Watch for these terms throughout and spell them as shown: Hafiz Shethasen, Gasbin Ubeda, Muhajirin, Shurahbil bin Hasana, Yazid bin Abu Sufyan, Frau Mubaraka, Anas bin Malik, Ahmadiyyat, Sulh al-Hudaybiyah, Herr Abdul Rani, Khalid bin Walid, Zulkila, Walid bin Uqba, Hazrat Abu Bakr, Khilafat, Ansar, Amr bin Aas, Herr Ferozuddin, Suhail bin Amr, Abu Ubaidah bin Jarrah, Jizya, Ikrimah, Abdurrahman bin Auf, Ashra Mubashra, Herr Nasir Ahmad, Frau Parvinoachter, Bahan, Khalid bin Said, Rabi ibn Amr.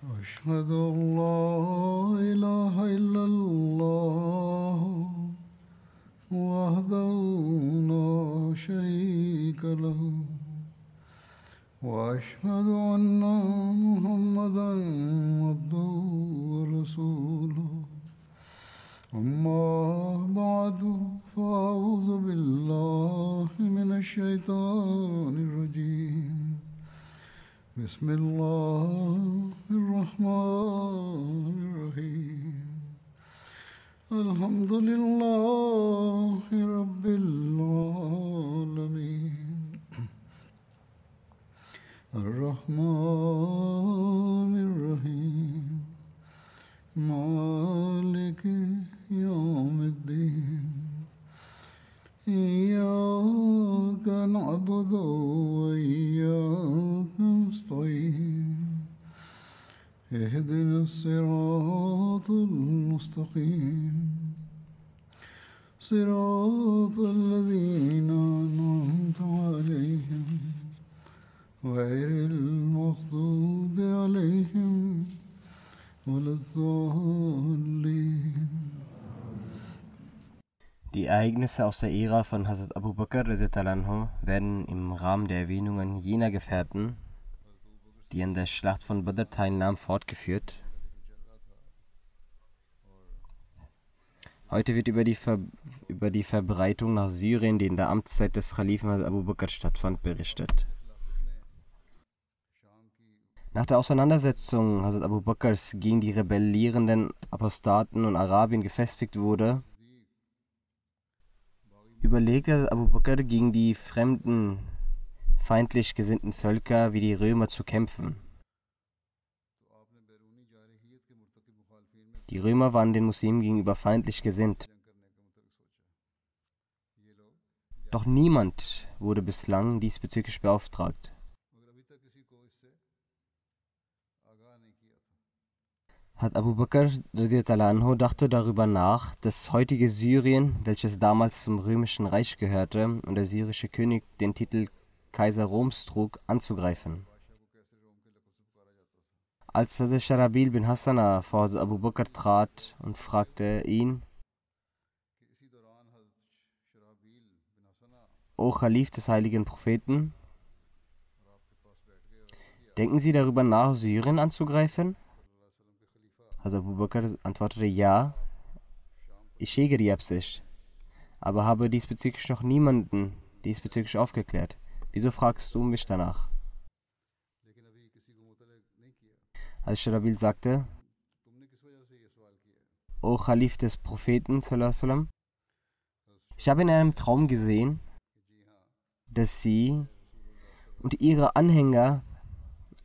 أشهد أن لا إله إلا الله وحده لا شريك له وأشهد أن محمدا عبده ورسوله أما بعد فأعوذ بالله من الشيطان الرجيم بسم الله الرحمن الرحيم الحمد لله رب العالمين الرحمن الرحيم مالك يوم الدين إياك نعبد وإياك نستعين اهدنا الصراط المستقيم صراط الذين أنعمت عليهم غير المغضوب عليهم ولا الضالين. Die Ereignisse aus der Ära von Hazrat Abu Bakr werden im Rahmen der Erwähnungen jener Gefährten, die an der Schlacht von Badr teilnahmen, fortgeführt. Heute wird über die Verbreitung nach Syrien, die in der Amtszeit des Khalifen Hazrat Abu Bakr stattfand, berichtet. Nach der Auseinandersetzung Hazrat Abu Bakrs gegen die rebellierenden Apostaten und Arabien gefestigt wurde, überlegte Abu Bakr, gegen die fremden, feindlich gesinnten Völker wie die Römer zu kämpfen. Die Römer waren den Muslimen gegenüber feindlich gesinnt. Doch niemand wurde bislang diesbezüglich beauftragt. Hat Abu Bakr dachte darüber nach, das heutige Syrien, welches damals zum Römischen Reich gehörte und der syrische König den Titel Kaiser Roms trug, anzugreifen. Als Shurahbil bin Hasana vor Abu Bakr trat und fragte ihn: O Khalif des heiligen Propheten, denken Sie darüber nach, Syrien anzugreifen? Also Abu Bakr antwortete: Ja, ich hege die Absicht, aber habe diesbezüglich noch niemanden aufgeklärt. Wieso fragst du mich danach? Als Shurahbil sagte: O Khalif des Propheten, ich habe in einem Traum gesehen, dass Sie und Ihre Anhänger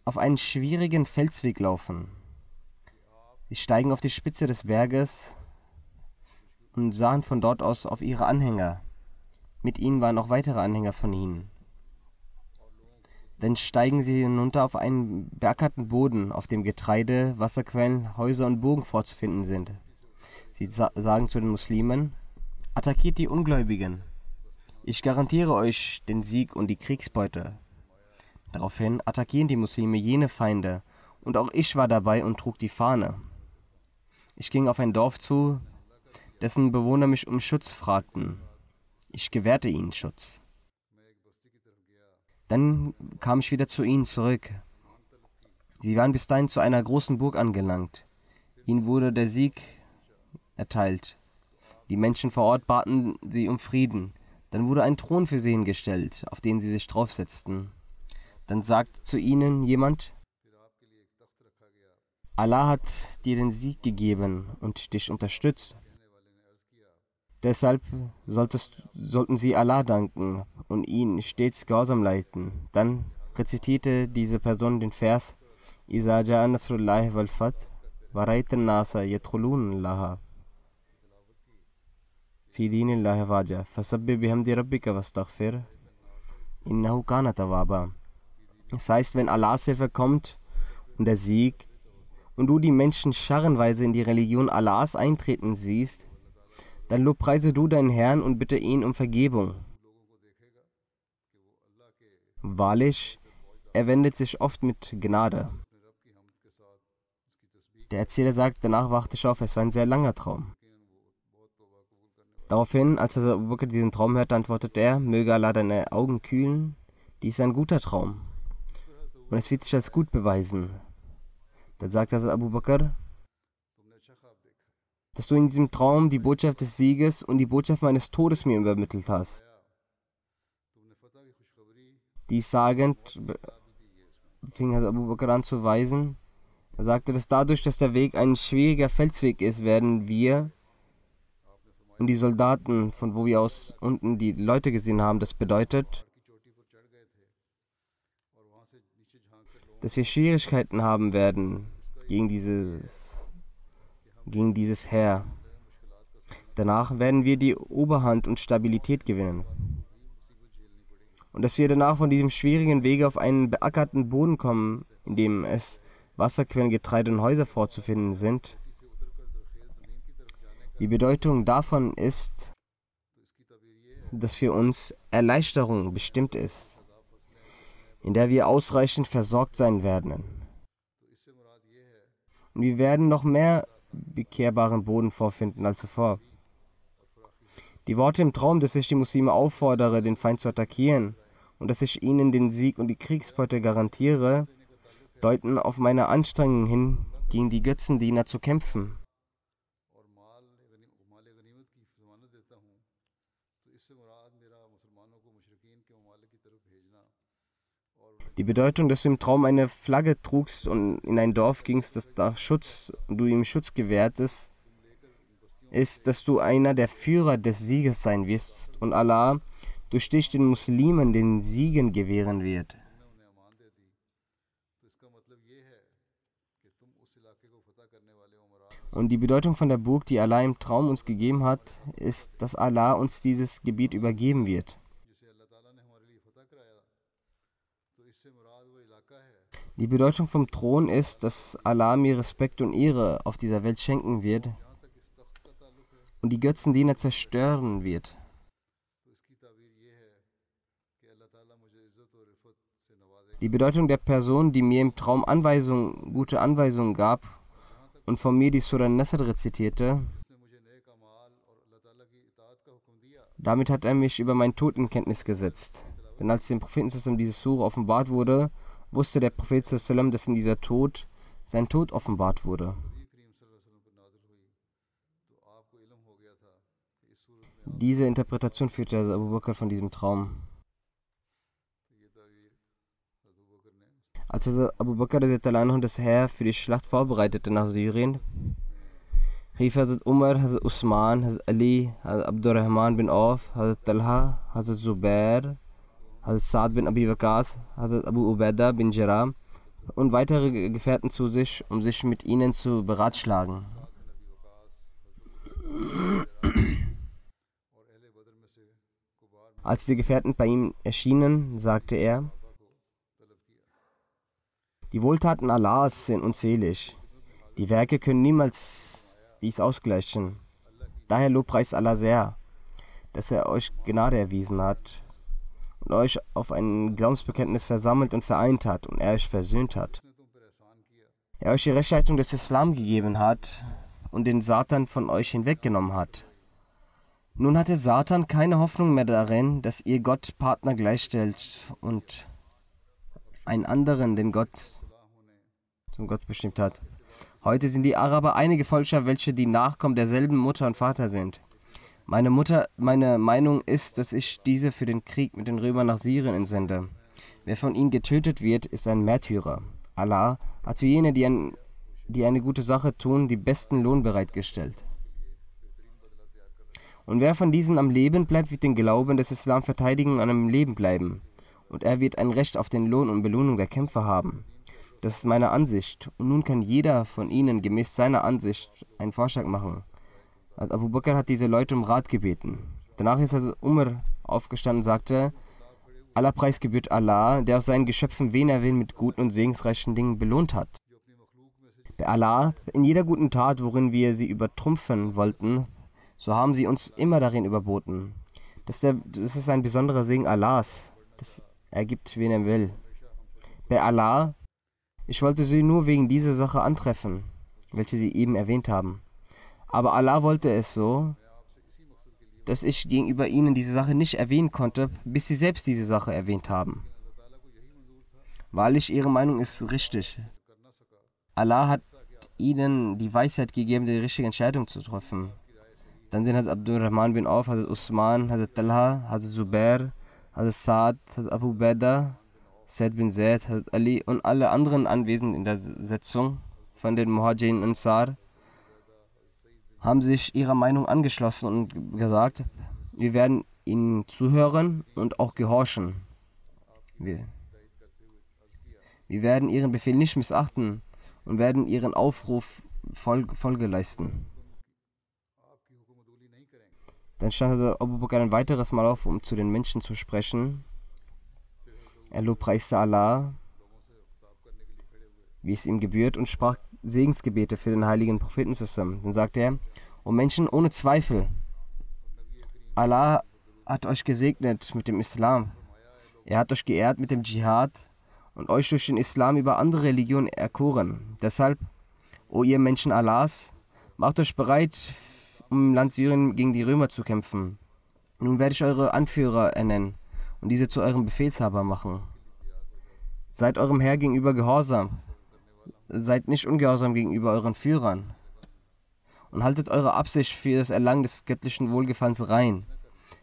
auf einen schwierigen Felsweg laufen. Sie steigen auf die Spitze des Berges und sahen von dort aus auf ihre Anhänger. Mit ihnen waren auch weitere Anhänger von ihnen. Dann steigen sie hinunter auf einen beackerten Boden, auf dem Getreide, Wasserquellen, Häuser und Burgen vorzufinden sind. Sie sagen zu den Muslimen: Attackiert die Ungläubigen. Ich garantiere euch den Sieg und die Kriegsbeute. Daraufhin attackieren die Muslime jene Feinde, und auch ich war dabei und trug die Fahne. Ich ging auf ein Dorf zu, dessen Bewohner mich um Schutz fragten. Ich gewährte ihnen Schutz. Dann kam ich wieder zu ihnen zurück. Sie waren bis dahin zu einer großen Burg angelangt. Ihnen wurde der Sieg erteilt. Die Menschen vor Ort baten sie um Frieden. Dann wurde ein Thron für sie hingestellt, auf den sie sich draufsetzten. Dann sagte zu ihnen jemand: Allah hat dir den Sieg gegeben und dich unterstützt. Deshalb sollten sie Allah danken und ihn stets Gehorsam leiten. Dann rezitierte diese Person den Vers: Iza ja'a nasrullahi wal fath wa ra'aytan nasa yadkhuluna laha fi dinillahi waja fasabbih bihamdi rabbika wastaghfir innahu kana tawwaba. Das heißt, wenn Allahs Hilfe kommt und der Sieg, und du die Menschen scharrenweise in die Religion Allahs eintreten siehst, dann lobpreise du deinen Herrn und bitte ihn um Vergebung. Wahrlich, er wendet sich oft mit Gnade. Der Erzähler sagt, danach wachte ich auf, es war ein sehr langer Traum. Daraufhin, als Hazrat Abu Bakr diesen Traum hörte, antwortete er, möge Allah deine Augen kühlen, dies ist ein guter Traum. Und es wird sich als gut beweisen. Dann sagt Hazrat Abu Bakr, dass du in diesem Traum die Botschaft des Sieges und die Botschaft meines Todes mir übermittelt hast. Dies sagend fing Hazrat Abu Bakr an zu weisen. Er sagte, dass dadurch, dass der Weg ein schwieriger Felsweg ist, werden wir und die Soldaten, von wo wir aus unten die Leute gesehen haben, das bedeutet, dass wir Schwierigkeiten haben werden gegen dieses Heer. Danach werden wir die Oberhand und Stabilität gewinnen. Und dass wir danach von diesem schwierigen Wege auf einen beackerten Boden kommen, in dem es Wasserquellen, Getreide und Häuser vorzufinden sind. Die Bedeutung davon ist, dass für uns Erleichterung bestimmt ist, in der wir ausreichend versorgt sein werden. Und wir werden noch mehr bekehrbaren Boden vorfinden als zuvor. Die Worte im Traum, dass ich die Muslime auffordere, den Feind zu attackieren und dass ich ihnen den Sieg und die Kriegsbeute garantiere, deuten auf meine Anstrengungen hin, gegen die Götzendiener zu kämpfen. Die Bedeutung, dass du im Traum eine Flagge trugst und in ein Dorf gingst, das da Schutz, du ihm Schutz gewährtest, ist, dass du einer der Führer des Sieges sein wirst und Allah durch dich den Muslimen den Siegen gewähren wird. Und die Bedeutung von der Burg, die Allah im Traum uns gegeben hat, ist, dass Allah uns dieses Gebiet übergeben wird. Die Bedeutung vom Thron ist, dass Allah mir Respekt und Ehre auf dieser Welt schenken wird und die Götzendiener zerstören wird. Die Bedeutung der Person, die mir im Traum Anweisungen, gute Anweisungen gab, und von mir die Surah Nasr rezitierte. Damit hat er mich über meinen Tod in Kenntnis gesetzt. Denn als dem Propheten diese Surah offenbart wurde, wusste der Prophet, dass in dieser Tod sein Tod offenbart wurde. Diese Interpretation führte Abu Bakr von diesem Traum. Als Abu Bakr das Heer für die Schlacht vorbereitete nach Syrien, rief Hazrat Umar, Hazrat Usman, Hazrat Ali, Hazrat Abdurrahman bin Auf, Hazrat Talha, Hazrat Zubair, Hazrat Saad bin Abi Waqas, Hazrat Abu Ubaidah bin Jarrah und weitere Gefährten zu sich, um sich mit ihnen zu beratschlagen. Als die Gefährten bei ihm erschienen, sagte er, die Wohltaten Allahs sind unzählig. Die Werke können niemals dies ausgleichen. Daher lobpreist Allah sehr, dass er euch Gnade erwiesen hat und euch auf ein Glaubensbekenntnis versammelt und vereint hat und er euch versöhnt hat. Er euch die Rechtleitung des Islam gegeben hat und den Satan von euch hinweggenommen hat. Nun hatte Satan keine Hoffnung mehr darin, dass ihr Gott Partner gleichstellt und einen anderen, den Gott zum Gott bestimmt hat. Heute sind die Araber einige Volksschaften, welche die Nachkommen derselben Mutter und Vater sind. Meine Meinung ist, dass ich diese für den Krieg mit den Römern nach Syrien entsende. Wer von ihnen getötet wird, ist ein Märtyrer. Allah hat für jene, die eine gute Sache tun, die besten Lohn bereitgestellt. Und wer von diesen am Leben bleibt, wird den Glauben des Islam verteidigen und am Leben bleiben. Und er wird ein Recht auf den Lohn und Belohnung der Kämpfer haben. Das ist meine Ansicht. Und nun kann jeder von ihnen gemäß seiner Ansicht einen Vorschlag machen. Abu Bakr hat diese Leute um Rat gebeten. Danach ist Umar aufgestanden und sagte, aller Preis gebührt Allah, der aus seinen Geschöpfen, wen er will, mit guten und segensreichen Dingen belohnt hat. Der Allah, in jeder guten Tat, worin wir sie übertrumpfen wollten, so haben sie uns immer darin überboten. Das ist ein besonderer Segen Allahs. Das Er gibt, wen er will. Bei Allah Ich wollte sie nur wegen dieser Sache antreffen, welche sie eben erwähnt haben. Aber Allah wollte es so, dass ich gegenüber ihnen diese Sache nicht erwähnen konnte, bis sie selbst diese Sache erwähnt haben. Wahrlich, ihre Meinung ist richtig. Allah hat ihnen die Weisheit gegeben, die richtige Entscheidung zu treffen. Dann sind Hazrat Abdurrahman bin Auf, Hazrat Usman, Hazrat Talha, Hazrat Zubair, Hazrat Saad, Hazrat Abu Ubaidah, Said bin Zaid, Hazrat Ali und alle anderen Anwesenden in der Sitzung von den Muhajirin und Ansar haben sich ihrer Meinung angeschlossen und gesagt, wir werden ihnen zuhören und auch gehorchen. Wir werden ihren Befehl nicht missachten und werden ihren Aufruf Folge leisten. Dann stand Abu Bakr ein weiteres Mal auf, um zu den Menschen zu sprechen. Er lobpreiste Allah, wie es ihm gebührt, und sprach Segensgebete für den heiligen Propheten zusammen. Dann sagte er, O Menschen, ohne Zweifel, Allah hat euch gesegnet mit dem Islam. Er hat euch geehrt mit dem Dschihad und euch durch den Islam über andere Religionen erkoren. Deshalb, O ihr Menschen Allahs, macht euch bereit, um im Land Syrien gegen die Römer zu kämpfen. Nun werde ich eure Anführer ernennen und diese zu eurem Befehlshaber machen. Seid eurem Herr gegenüber gehorsam. Seid nicht ungehorsam gegenüber euren Führern. Und haltet eure Absicht für das Erlangen des göttlichen Wohlgefallens rein.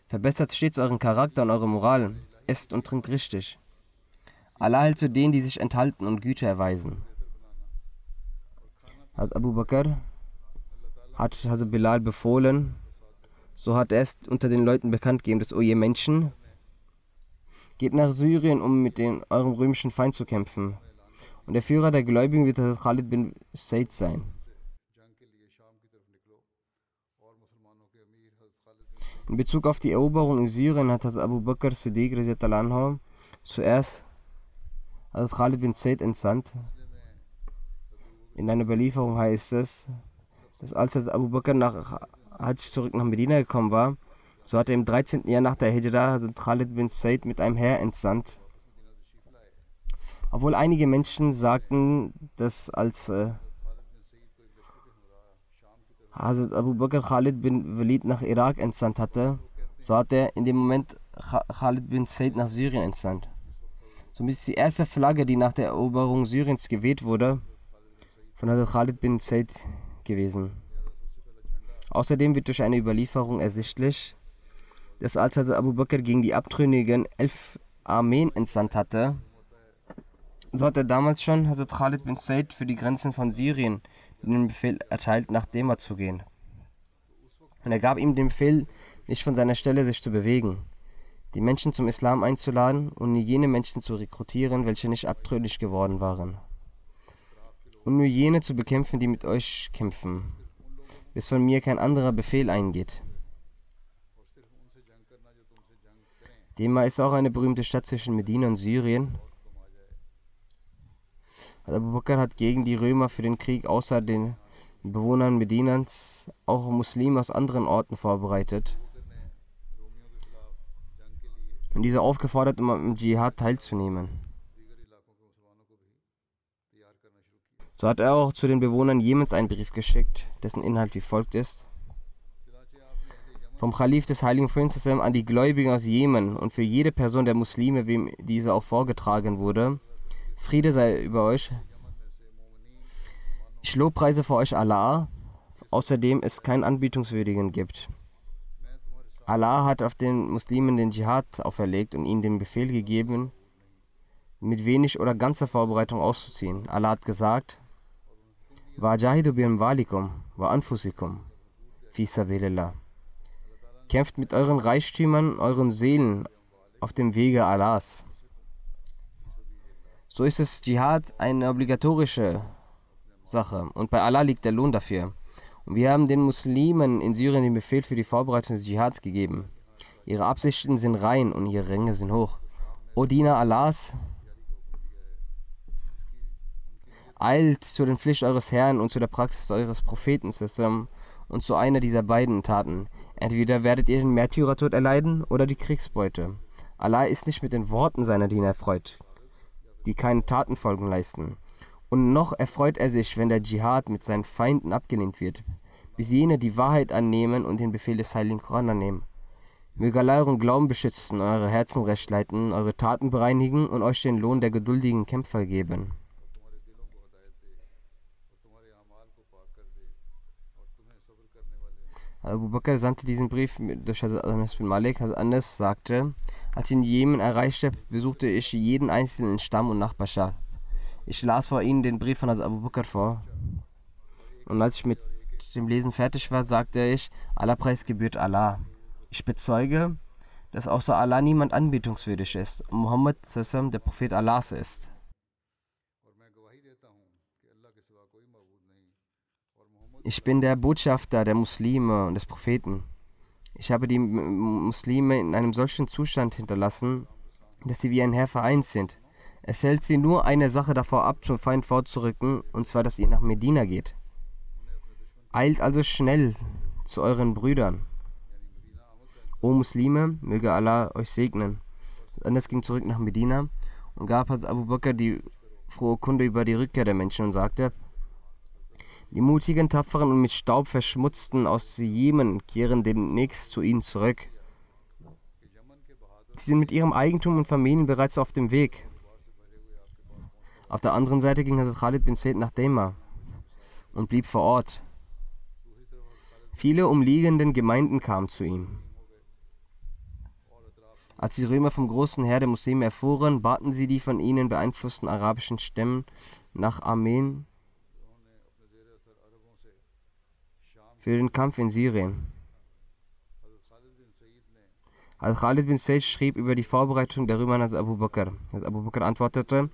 Verbessert stets euren Charakter und eure Moral. Esst und trinkt richtig. Allah hält zu denen, die sich enthalten und Güte erweisen. Hat Abu Bakr hat Hazrat Bilal befohlen, so hat er es unter den Leuten bekannt gegeben, dass, O ihr Menschen, geht nach Syrien, um mit eurem römischen Feind zu kämpfen. Und der Führer der Gläubigen wird Hazrat Khalid bin Said sein. In Bezug auf die Eroberung in Syrien hat Hazrat Abu Bakr Siddiq zuerst Hazrat Khalid bin Said entsandt. In einer Überlieferung heißt es, dass als Abu Bakr nach Hajj zurück nach Medina gekommen war, so hat er im 13. Jahr nach der Hijra Khalid bin Said mit einem Heer entsandt. Obwohl einige Menschen sagten, dass als Hazrat Abu Bakr Khalid bin Walid nach Irak entsandt hatte, so hat er in dem Moment Khalid bin Said nach Syrien entsandt. Somit ist die erste Flagge, die nach der Eroberung Syriens geweht wurde, von Hazrat Khalid bin Said gewesen. Außerdem wird durch eine Überlieferung ersichtlich, dass als Hazrat Abu Bakr gegen die Abtrünnigen 11 Armeen entsandt hatte, so hat er damals schon Hazrat Khalid bin Said für die Grenzen von Syrien den Befehl erteilt, nach Dema zu gehen. Und er gab ihm den Befehl, nicht von seiner Stelle sich zu bewegen, die Menschen zum Islam einzuladen und nur jene Menschen zu rekrutieren, welche nicht abtrünnig geworden waren. Und nur jene zu bekämpfen, die mit euch kämpfen, bis von mir kein anderer Befehl eingeht. Dema ist auch eine berühmte Stadt zwischen Medina und Syrien. Abu Bakr hat gegen die Römer für den Krieg außer den Bewohnern Medinas auch Muslime aus anderen Orten vorbereitet und diese aufgefordert, um am Dschihad teilzunehmen. So hat er auch zu den Bewohnern Jemens einen Brief geschickt, dessen Inhalt wie folgt ist. Vom Khalif des Heiligen Propheten an die Gläubigen aus Jemen und für jede Person der Muslime, wem diese auch vorgetragen wurde, Friede sei über euch. Ich lobpreise vor euch Allah, außerdem es keinen Anbetungswürdigen gibt. Allah hat auf den Muslimen den Dschihad auferlegt und ihnen den Befehl gegeben, mit wenig oder ganzer Vorbereitung auszuziehen. Allah hat gesagt, Wajahidu bi amwalikum wa anfusikum fi sabilillah. Kämpft mit euren Reichtümern, euren Seelen auf dem Wege Allahs. So ist es Dschihad eine obligatorische Sache und bei Allah liegt der Lohn dafür. Und wir haben den Muslimen in Syrien den Befehl für die Vorbereitung des Dschihads gegeben. Ihre Absichten sind rein und ihre Ränge sind hoch. O Diener Allahs, eilt zu den Pflichten eures Herrn und zu der Praxis eures Propheten zusammen und zu einer dieser beiden Taten. Entweder werdet ihr den Märtyrertod erleiden oder die Kriegsbeute. Allah ist nicht mit den Worten seiner Diener erfreut, die keine Tatenfolgen leisten. Und noch erfreut er sich, wenn der Dschihad mit seinen Feinden abgelehnt wird, bis jene die Wahrheit annehmen und den Befehl des Heiligen Koran annehmen. Möge Allah euren Glauben beschützen, eure Herzen recht leiten, eure Taten bereinigen und euch den Lohn der geduldigen Kämpfer geben. Abu Bakr sandte diesen Brief durch Hazrat Anas bin Malik. Hazrat Anas sagte, als ich in Jemen erreichte, besuchte ich jeden einzelnen Stamm und Nachbarschaft. Ich las vor ihnen den Brief von Hazrat Abu Bakr vor. Und als ich mit dem Lesen fertig war, sagte ich, aller Preis gebührt Allah. Ich bezeuge, dass außer Allah niemand anbetungswürdig ist und Muhammad der Prophet Allahs ist. Ich bin der Botschafter der Muslime und des Propheten. Ich habe die Muslime in einem solchen Zustand hinterlassen, dass sie wie ein Heer vereint sind. Es hält sie nur eine Sache davor ab, zum Feind vorzurücken, und zwar, dass ihr nach Medina geht. Eilt also schnell zu euren Brüdern. O Muslime, möge Allah euch segnen. Anas ging zurück nach Medina und gab Abu Bakr die frohe Kunde über die Rückkehr der Menschen und sagte, die mutigen, tapferen und mit Staub verschmutzten aus Jemen kehren demnächst zu ihnen zurück. Sie sind mit ihrem Eigentum und Familien bereits auf dem Weg. Auf der anderen Seite ging Hazrat Khalid bin Said nach Dema und blieb vor Ort. Viele umliegenden Gemeinden kamen zu ihm. Als die Römer vom großen Heer der Muslime erfuhren, baten sie die von ihnen beeinflussten arabischen Stämme nach Armenien für den Kampf in Syrien. Hazrat Khalid bin Said schrieb über die Vorbereitung der Römer an Abu Bakr. Als Abu Bakr antwortete,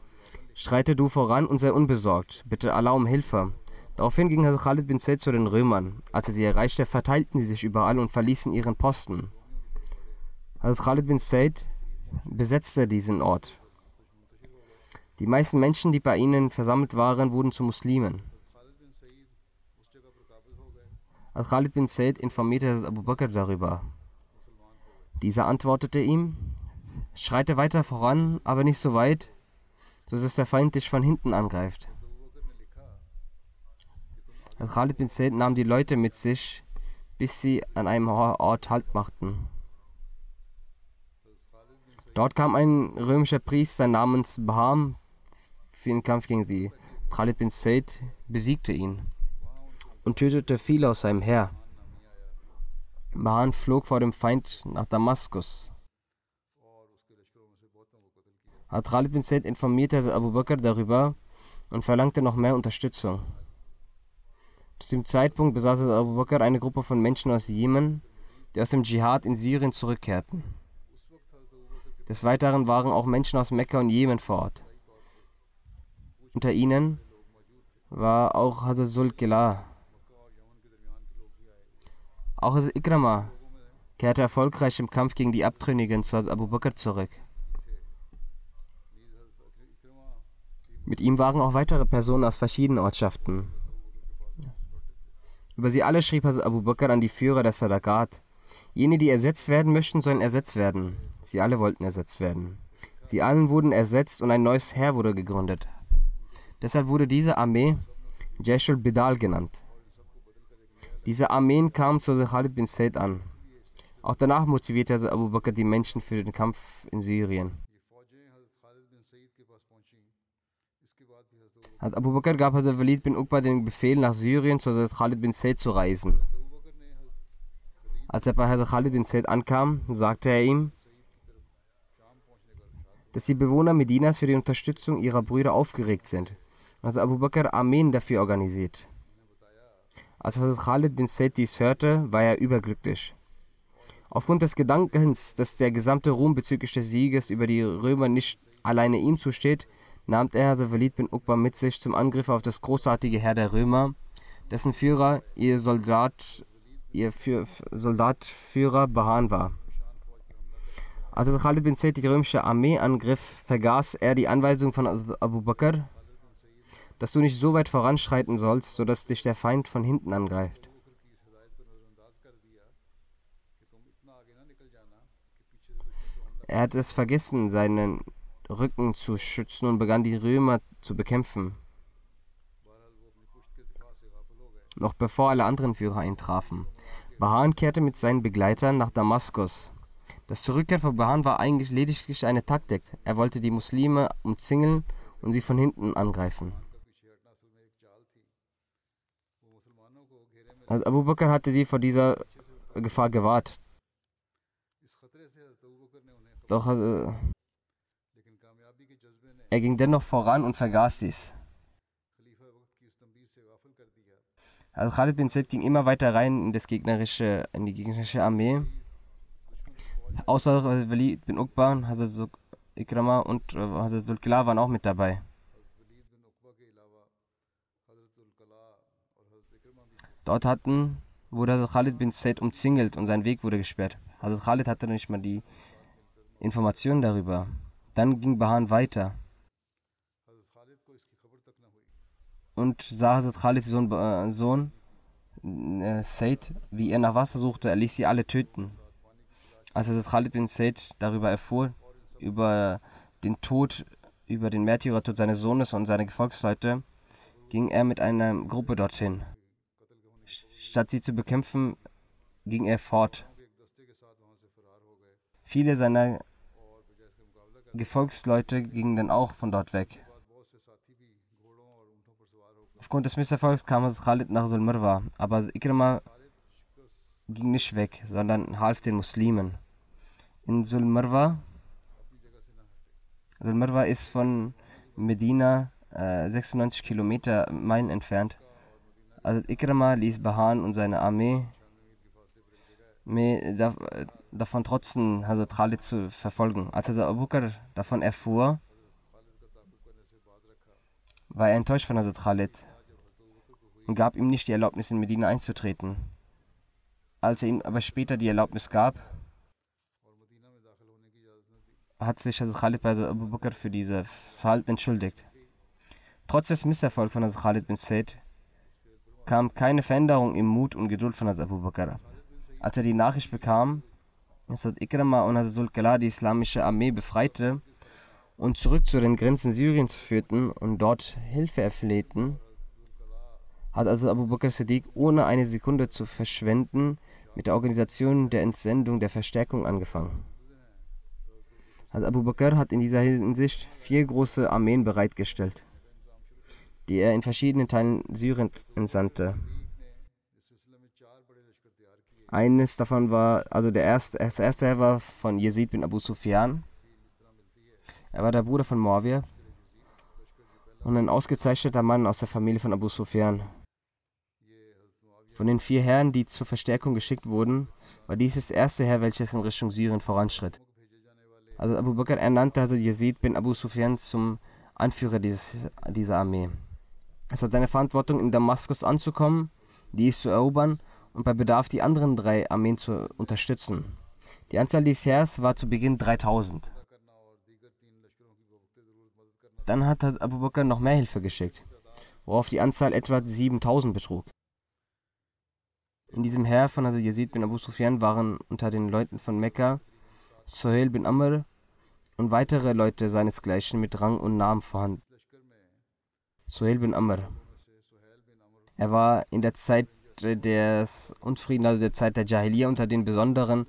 streite du voran und sei unbesorgt, bitte Allah um Hilfe. Daraufhin ging Hazrat Khalid bin Said zu den Römern. Als er sie erreichte, verteilten sie sich überall und verließen ihren Posten. Hazrat Khalid bin Said besetzte diesen Ort. Die meisten Menschen, die bei ihnen versammelt waren, wurden zu Muslimen. Als Khalid bin Said informierte Abu Bakr darüber. Dieser antwortete ihm, schreite weiter voran, aber nicht so weit, so dass der Feind dich von hinten angreift. Als Khalid bin Said nahm die Leute mit sich, bis sie an einem Ort Halt machten. Dort kam ein römischer Priester namens Baham für den Kampf gegen sie. Khalid bin Said besiegte ihn und tötete viele aus seinem Heer. Baham flog vor dem Feind nach Damaskus. Khalid bin Said informierte Abu Bakr darüber und verlangte noch mehr Unterstützung. Zu dem Zeitpunkt besaß Abu Bakr eine Gruppe von Menschen aus Jemen, die aus dem Dschihad in Syrien zurückkehrten. Des Weiteren waren auch Menschen aus Mekka und Jemen vor Ort. Unter ihnen war auch Hazrat Zulkila. Auch Hazrat Ikrimah kehrte erfolgreich im Kampf gegen die Abtrünnigen zu Abu Bakr zurück. Mit ihm waren auch weitere Personen aus verschiedenen Ortschaften. Über sie alle schrieb Hazrat Abu Bakr an die Führer der Sadakat. Jene, die ersetzt werden möchten, sollen ersetzt werden. Sie alle wollten ersetzt werden. Sie allen wurden ersetzt und ein neues Heer wurde gegründet. Deshalb wurde diese Armee Jeshul Bidal genannt. Diese Armeen kamen zu Khalid bin Said an. Auch danach motivierte Abu Bakr die Menschen für den Kampf in Syrien. Abu Bakr gab Hazrat Walid bin Uqba den Befehl, nach Syrien zu Khalid bin Said zu reisen. Als er bei Hazrat Khalid bin Said ankam, sagte er ihm, dass die Bewohner Medinas für die Unterstützung ihrer Brüder aufgeregt sind. Also Abu Bakr Armeen dafür organisiert. Als Hazrat Khalid bin Said dies hörte, war er überglücklich. Aufgrund des Gedankens, dass der gesamte Ruhm bezüglich des Sieges über die Römer nicht alleine ihm zusteht, nahm er Hazrat Walid bin Uqba mit sich zum Angriff auf das großartige Heer der Römer, dessen Führer ihr Soldatführer Bahan war. Als Khalid bin Said die römische Armee angriff, vergaß er die Anweisung von Abu Bakr, dass du nicht so weit voranschreiten sollst, sodass dich der Feind von hinten angreift. Er hat es vergessen, seinen Rücken zu schützen und begann die Römer zu bekämpfen. noch bevor alle anderen Führer eintrafen. Bahan kehrte mit seinen Begleitern nach Damaskus. Das Zurückkehren von Bahan war eigentlich lediglich eine Taktik. Er wollte die Muslime umzingeln und sie von hinten angreifen. Also Abu Bakr hatte sie vor dieser Gefahr gewahrt. Doch er ging dennoch voran und vergaß dies. Also Khalid bin Said ging immer weiter rein in die gegnerische Armee. Außer Walid bin Uqba und Hazrat Ikrimah und Hazrat Zulkala waren auch mit dabei. Dort wurde Hazrat Khalid bin Said umzingelt und sein Weg wurde gesperrt. Hazrat Khalid hatte nicht mal die Informationen darüber. Dann ging Bahan weiter und sah Hazrat Khalids Sohn Said, wie er nach Wasser suchte. Er ließ sie alle töten. Als Hazrat Khalid bin Said darüber erfuhr, über den Märtyrertod seines Sohnes und seiner Gefolgsleute, ging er mit einer Gruppe dorthin. Statt sie zu bekämpfen, ging er fort. Viele seiner Gefolgsleute gingen dann auch von dort weg. Aufgrund des Misserfolgs kam Hazrat Khalid nach Zulmirwa, aber Ikrimah ging nicht weg, sondern half den Muslimen. In Zulmirwa ist von Medina 96 Meilen entfernt. Also Ikrimah ließ Bahan und seine Armee davon trotzdem Hazrat Khalid zu verfolgen. Als Hazrat Abu Bakr davon erfuhr, war er enttäuscht von Hazrat Khalid und gab ihm nicht die Erlaubnis, in Medina einzutreten. Als er ihm aber später die Erlaubnis gab, hat sich Hazrat Khalid bei Hazrat Abu Bakr für dieses Verhalten entschuldigt. Trotz des Misserfolgs von Hazrat Khalid bin Said kam keine Veränderung im Mut und Geduld von Hazrat Abu Bakr. Als er die Nachricht bekam, dass Hazrat Ikrimah und Hazrat Zulkala die islamische Armee befreite und zurück zu den Grenzen Syriens führten und dort Hilfe erflehten, hat also Abu Bakr Siddiq ohne eine Sekunde zu verschwenden mit der Organisation der Entsendung der Verstärkung angefangen. Also Abu Bakr hat in dieser Hinsicht 4 große Armeen bereitgestellt, die er in verschiedenen Teilen Syriens entsandte. Eines davon war, also das erste Herr war von Yazid bin Abu Sufyan. Er war der Bruder von Muawiyah und ein ausgezeichneter Mann aus der Familie von Abu Sufyan. Von den 4 Herren, die zur Verstärkung geschickt wurden, war dies das erste Heer, welches in Richtung Syrien voranschritt. Also Abu Bakr ernannte Hazrat Yazid bin Abu Sufyan zum Anführer dieser Armee. Es war seine Verantwortung, in Damaskus anzukommen, dies zu erobern und bei Bedarf die anderen 3 Armeen zu unterstützen. Die Anzahl dieses Heers war zu Beginn 3000. Dann hat Abu Bakr noch mehr Hilfe geschickt, worauf die Anzahl etwa 7000 betrug. In diesem Heer von Hazrat Yazid bin Abu Sufyan waren unter den Leuten von Mekka Suhail bin Amr und weitere Leute seinesgleichen mit Rang und Namen vorhanden. Suhail bin Amr. Er war in der Zeit des Unfrieden, also der Zeit der Jahiliya, unter den Besonderen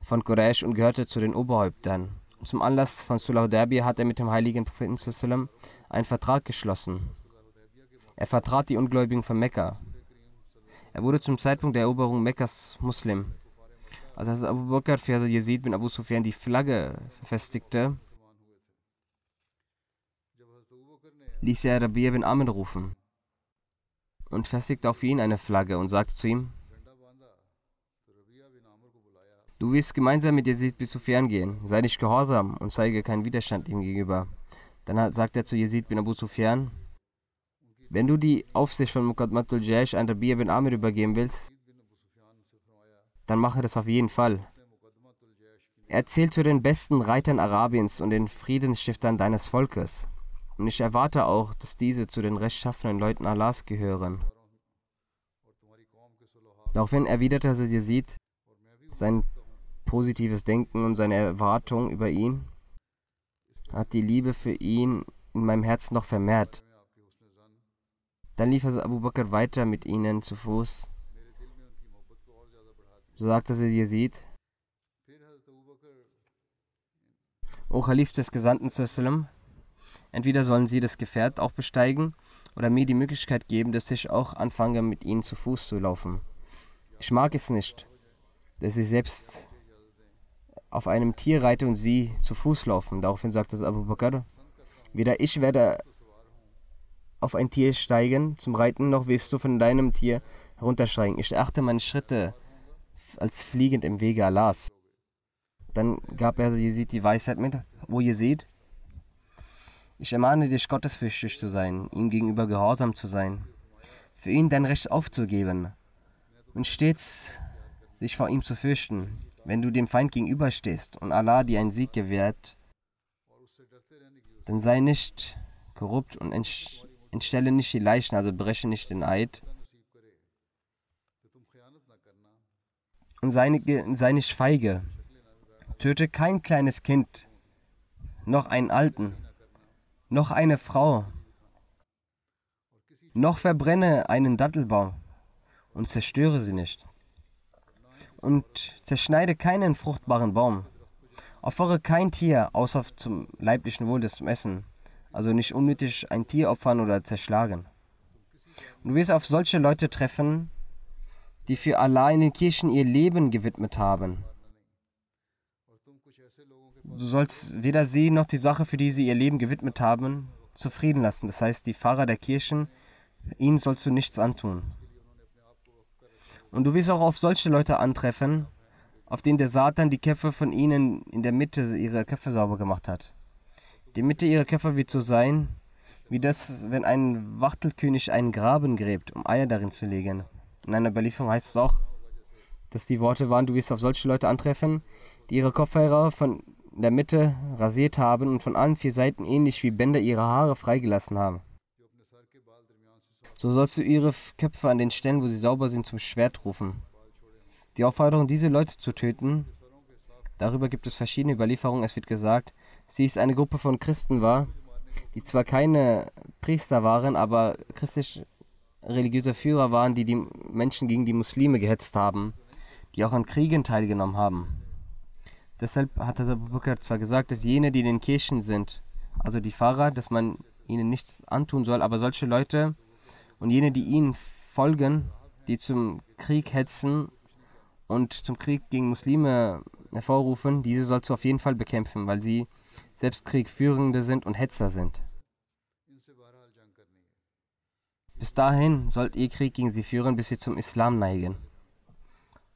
von Quraysh und gehörte zu den Oberhäuptern. Zum Anlass von Sulh al-Hudaybiyah hat er mit dem heiligen Propheten ﷺ einen Vertrag geschlossen. Er vertrat die Ungläubigen von Mekka. Er wurde zum Zeitpunkt der Eroberung Mekkas Muslim. Als Abu Bakr für Hazrat Yazid bin Abu Sufyan die Flagge festigte, ließ er Rabi ibn Amr rufen und festigte auf ihn eine Flagge und sagte zu ihm: Du wirst gemeinsam mit Yazid bin Sufyan gehen, sei nicht gehorsam und zeige keinen Widerstand ihm gegenüber. Dann sagt er zu Yazid bin Abu Sufyan: Wenn du die Aufsicht von Muqaddimatul Jaysh an Rabi ibn Amr übergeben willst, dann mache das auf jeden Fall. Er zählt zu den besten Reitern Arabiens und den Friedensstiftern deines Volkes. Und ich erwarte auch, dass diese zu den rechtschaffenen Leuten Allahs gehören. Daraufhin erwiderte Hazrat Yazid sein positives Denken und seine Erwartung über ihn hat die Liebe für ihn in meinem Herzen noch vermehrt. Dann lief Hazrat Abu Bakr weiter mit ihnen zu Fuß. So sagte sie Yazid: O Khalif des Gesandten Sallam, entweder sollen sie das Gefährt auch besteigen oder mir die Möglichkeit geben, dass ich auch anfange, mit ihnen zu Fuß zu laufen. Ich mag es nicht, dass ich selbst auf einem Tier reite und sie zu Fuß laufen. Daraufhin sagt das Abu Bakr: Weder ich werde auf ein Tier steigen zum Reiten, noch wirst du von deinem Tier heruntersteigen. Ich erachte meine Schritte als fliegend im Wege Allahs. Dann gab er Yazid die Weisheit mit: O Yazid, ich ermahne dich, gottesfürchtig zu sein, ihm gegenüber gehorsam zu sein, für ihn dein Recht aufzugeben und stets sich vor ihm zu fürchten, wenn du dem Feind gegenüberstehst und Allah dir einen Sieg gewährt, dann sei nicht korrupt und entstelle nicht die Leichen, also breche nicht den Eid und sei nicht feige. Töte kein kleines Kind, noch einen Alten, noch eine Frau, noch verbrenne einen Dattelbaum und zerstöre sie nicht. Und zerschneide keinen fruchtbaren Baum. Opfere kein Tier, außer zum leiblichen Wohl des Essen. Also nicht unnötig ein Tier opfern oder zerschlagen. Und du wirst auf solche Leute treffen, die für Allah in den Kirchen ihr Leben gewidmet haben. Du sollst weder sie noch die Sache, für die sie ihr Leben gewidmet haben, zufrieden lassen. Das heißt, die Pfarrer der Kirchen, ihnen sollst du nichts antun. Und du wirst auch auf solche Leute antreffen, auf denen der Satan die Köpfe von ihnen in der Mitte ihrer Köpfe sauber gemacht hat. Die Mitte ihrer Köpfe wird so sein, wie das, wenn ein Wachtelkönig einen Graben gräbt, um Eier darin zu legen. In einer Überlieferung heißt es auch, dass die Worte waren, du wirst auf solche Leute antreffen, die ihre Kopfhörer von der Mitte rasiert haben und von allen vier Seiten ähnlich wie Bänder ihre Haare freigelassen haben. So sollst du ihre Köpfe an den Stellen, wo sie sauber sind, zum Schwert rufen. Die Aufforderung, diese Leute zu töten, darüber gibt es verschiedene Überlieferungen. Es wird gesagt, sie ist eine Gruppe von Christen war, die zwar keine Priester waren, aber christlich-religiöse Führer waren, die die Menschen gegen die Muslime gehetzt haben, die auch an Kriegen teilgenommen haben. Deshalb hat Hazrat Abu Bakr zwar gesagt, dass jene, die in den Kirchen sind, also die Pfarrer, dass man ihnen nichts antun soll, aber solche Leute und jene, die ihnen folgen, die zum Krieg hetzen und zum Krieg gegen Muslime hervorrufen, diese sollst du auf jeden Fall bekämpfen, weil sie selbst Kriegführende sind und Hetzer sind. Bis dahin sollt ihr Krieg gegen sie führen, bis sie zum Islam neigen.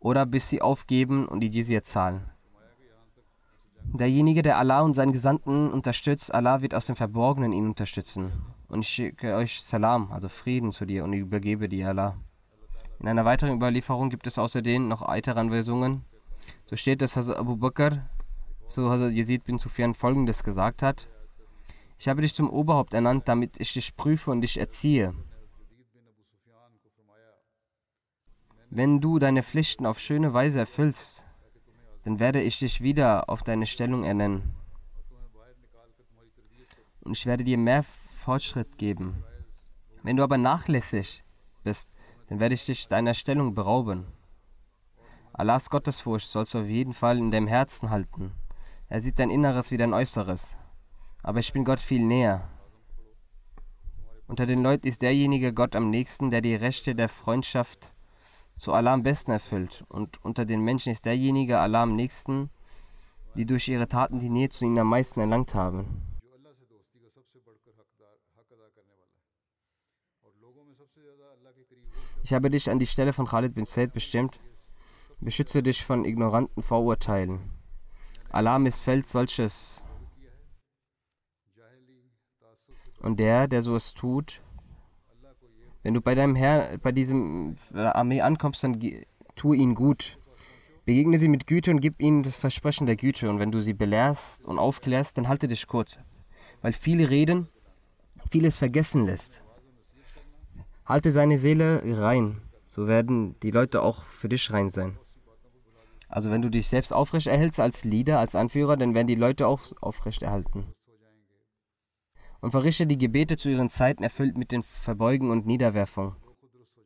Oder bis sie aufgeben und die Jizya zahlen. Derjenige, der Allah und seinen Gesandten unterstützt, Allah wird aus dem Verborgenen ihn unterstützen. Und ich schicke euch Salam, also Frieden zu dir, und ich übergebe dir Allah. In einer weiteren Überlieferung gibt es außerdem noch weitere Anweisungen. So steht, dass Hazrat Abu Bakr zu Hazrat Yazid bin Sufyan Folgendes gesagt hat: Ich habe dich zum Oberhaupt ernannt, damit ich dich prüfe und dich erziehe. Wenn du deine Pflichten auf schöne Weise erfüllst, dann werde ich dich wieder auf deine Stellung ernennen. Und ich werde dir mehr Fortschritt geben. Wenn du aber nachlässig bist, dann werde ich dich deiner Stellung berauben. Allahs Gottesfurcht sollst du auf jeden Fall in deinem Herzen halten. Er sieht dein Inneres wie dein Äußeres. Aber ich bin Gott viel näher. Unter den Leuten ist derjenige Gott am nächsten, der die Rechte der Freundschaft zu Allah am besten erfüllt. Und unter den Menschen ist derjenige Allah am nächsten, die durch ihre Taten die Nähe zu ihnen am meisten erlangt haben. Ich habe dich an die Stelle von Khalid bin Said bestimmt. Beschütze dich von ignoranten Vorurteilen. Allah missfällt solches. Und der so es tut, wenn du bei deinem Herrn, bei diesem Armee ankommst, dann tue ihnen gut. Begegne sie mit Güte und gib ihnen das Versprechen der Güte. Und wenn du sie belehrst und aufklärst, dann halte dich kurz. Weil viele reden, vieles vergessen lässt. Halte seine Seele rein, so werden die Leute auch für dich rein sein. Also wenn du dich selbst aufrecht erhältst als Leader, als Anführer, dann werden die Leute auch aufrecht erhalten. und verrichte die Gebete zu ihren Zeiten erfüllt mit den Verbeugen und Niederwerfung.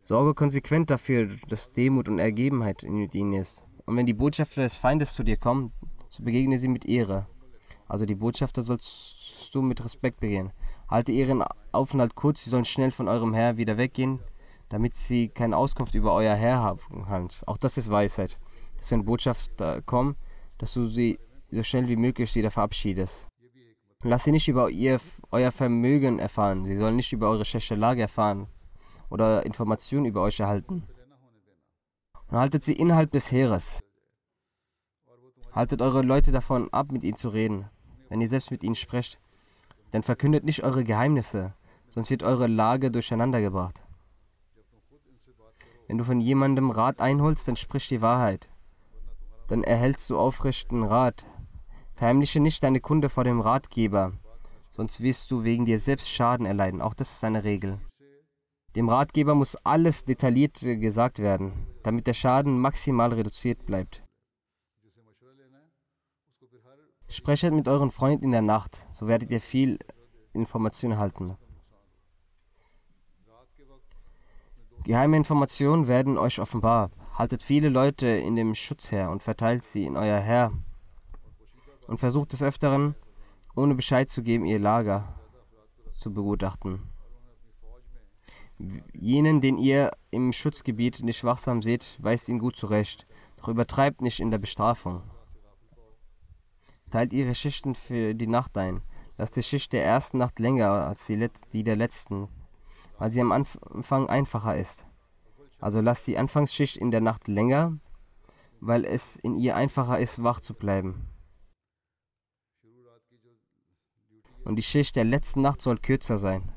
Sorge konsequent dafür, dass Demut und Ergebenheit in ihnen ist. Und wenn die Botschafter des Feindes zu dir kommen, so begegne sie mit Ehre. Also die Botschafter sollst du mit Respekt begehen. Halte ihren Aufenthalt kurz, sie sollen schnell von eurem Herr wieder weggehen, damit sie keine Auskunft über euer Herr haben. Auch das ist Weisheit, dass wenn Botschafter kommen, dass du sie so schnell wie möglich wieder verabschiedest. Und lasst sie nicht über euer Vermögen erfahren, sie sollen nicht über eure schlechte Lage erfahren oder Informationen über euch erhalten. Und haltet sie innerhalb des Heeres. Haltet eure Leute davon ab, mit ihnen zu reden, wenn ihr selbst mit ihnen sprecht. Denn verkündet nicht eure Geheimnisse, sonst wird eure Lage durcheinander gebracht. Wenn du von jemandem Rat einholst, dann sprich die Wahrheit. Dann erhältst du aufrechten Rat. Verheimliche nicht deine Kunde vor dem Ratgeber, sonst wirst du wegen dir selbst Schaden erleiden. Auch das ist eine Regel. Dem Ratgeber muss alles detailliert gesagt werden, damit der Schaden maximal reduziert bleibt. Sprecht mit euren Freunden in der Nacht, so werdet ihr viel Information erhalten. Geheime Informationen werden euch offenbar. Haltet viele Leute in dem Schutz her und verteilt sie in euer Heer. Und versucht des Öfteren, ohne Bescheid zu geben, ihr Lager zu begutachten. Jenen, den ihr im Schutzgebiet nicht wachsam seht, weist ihn gut zurecht, doch übertreibt nicht in der Bestrafung. Teilt ihre Schichten für die Nacht ein. Lasst die Schicht der ersten Nacht länger als die der letzten, weil sie am Anfang einfacher ist. Also lasst die Anfangsschicht in der Nacht länger, weil es in ihr einfacher ist, wach zu bleiben. Und die Schicht der letzten Nacht soll kürzer sein.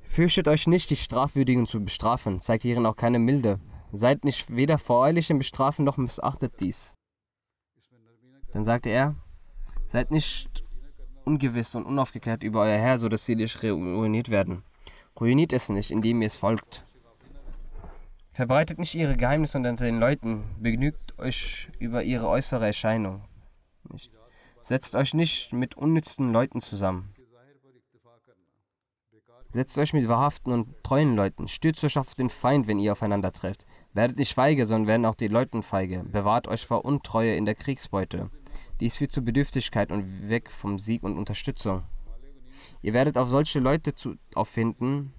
Fürchtet euch nicht, die Strafwürdigen zu bestrafen, zeigt hierin auch keine Milde. Seid nicht weder voreilig im Bestrafen, noch missachtet dies. Dann sagte er, seid nicht ungewiss und unaufgeklärt über euer Herr, sodass sie nicht ruiniert werden. Ruiniert es nicht, indem ihr es folgt. Verbreitet nicht ihre Geheimnisse unter den Leuten, begnügt euch über ihre äußere Erscheinung. Setzt euch nicht mit unnützen Leuten zusammen. Setzt euch mit wahrhaften und treuen Leuten. Stürzt euch auf den Feind, wenn ihr aufeinander trefft. Werdet nicht feige, sondern werden auch die Leuten feige. Bewahrt euch vor Untreue in der Kriegsbeute. Dies führt zu Bedürftigkeit und weg vom Sieg und Unterstützung. Ihr werdet auf solche Leute auffinden,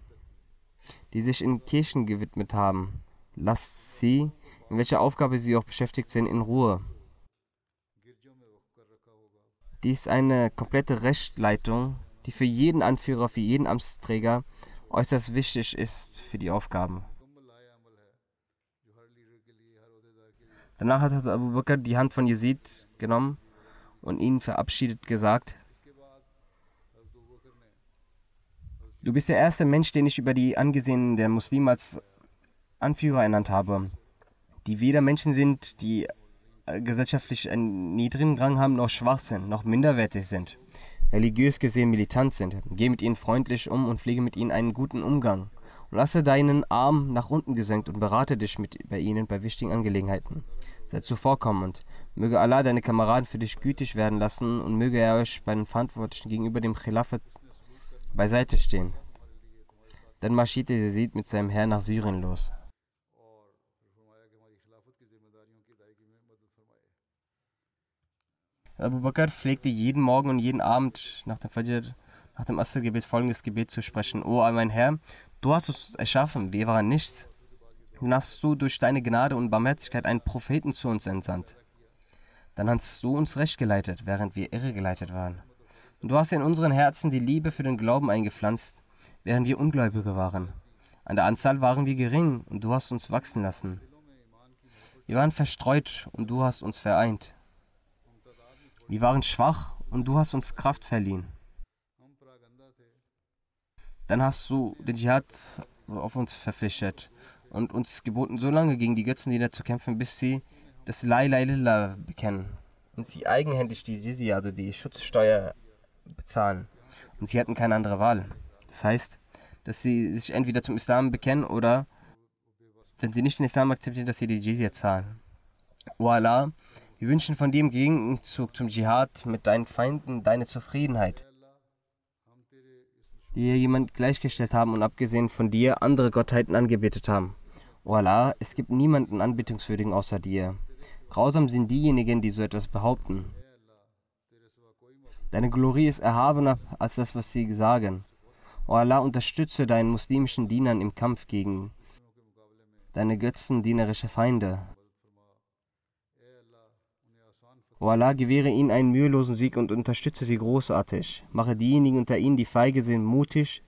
die sich in Kirchen gewidmet haben. Lasst sie, in welcher Aufgabe sie auch beschäftigt sind, in Ruhe. Dies ist eine komplette Rechtsleitung, die für jeden Anführer, für jeden Amtsträger äußerst wichtig ist für die Aufgaben. Danach hat Abu Bakr die Hand von Yazid genommen und ihn verabschiedet gesagt, du bist der erste Mensch, den ich über die Angesehenen der Muslime als Anführer ernannt habe, die weder Menschen sind, die gesellschaftlich einen niedrigen Rang haben, noch schwach sind, noch minderwertig sind. Religiös gesehen militant sind. Geh mit ihnen freundlich um und pflege mit ihnen einen guten Umgang. Und lasse deinen Arm nach unten gesenkt und berate dich bei ihnen bei wichtigen Angelegenheiten. Sei zuvorkommend. Möge Allah deine Kameraden für dich gütig werden lassen und möge er euch bei den Verantwortlichen gegenüber dem Khilafat beiseite stehen. Dann marschierte Yazid mit seinem Herrn nach Syrien los. Abu Bakr pflegte jeden Morgen und jeden Abend nach dem Fajr, nach dem Asr-Gebet folgendes Gebet zu sprechen. O mein Herr, du hast es erschaffen, wir waren nichts. Dann hast du durch deine Gnade und Barmherzigkeit einen Propheten zu uns entsandt. Dann hast du uns recht geleitet, während wir irregeleitet waren. Und du hast in unseren Herzen die Liebe für den Glauben eingepflanzt, während wir Ungläubige waren. An der Anzahl waren wir gering und du hast uns wachsen lassen. Wir waren verstreut und du hast uns vereint. Wir waren schwach und du hast uns Kraft verliehen. Dann hast du den Dschihad auf uns verpflichtet und uns geboten, so lange gegen die Götzen niederzukämpfen, bis sie das La ilaha illallah bekennen und sie eigenhändig die Jizya, also die Schutzsteuer, bezahlen. Und sie hatten keine andere Wahl. Das heißt, dass sie sich entweder zum Islam bekennen oder, wenn sie nicht den Islam akzeptieren, dass sie die Jizya zahlen. O Allah, Wir wünschen von dem Gegenzug zum Dschihad mit deinen Feinden deine Zufriedenheit, die dir jemand gleichgestellt haben und abgesehen von dir andere Gottheiten angebetet haben. O Allah, es gibt niemanden anbetungswürdigen außer dir. Grausam sind diejenigen, die so etwas behaupten. Deine Glorie ist erhabener als das, was sie sagen. O Allah, unterstütze deinen muslimischen Dienern im Kampf gegen deine götzendienerische Feinde. O Allah, gewähre ihnen einen mühelosen Sieg und unterstütze sie großartig. Mache diejenigen unter ihnen, die feige sind, mutig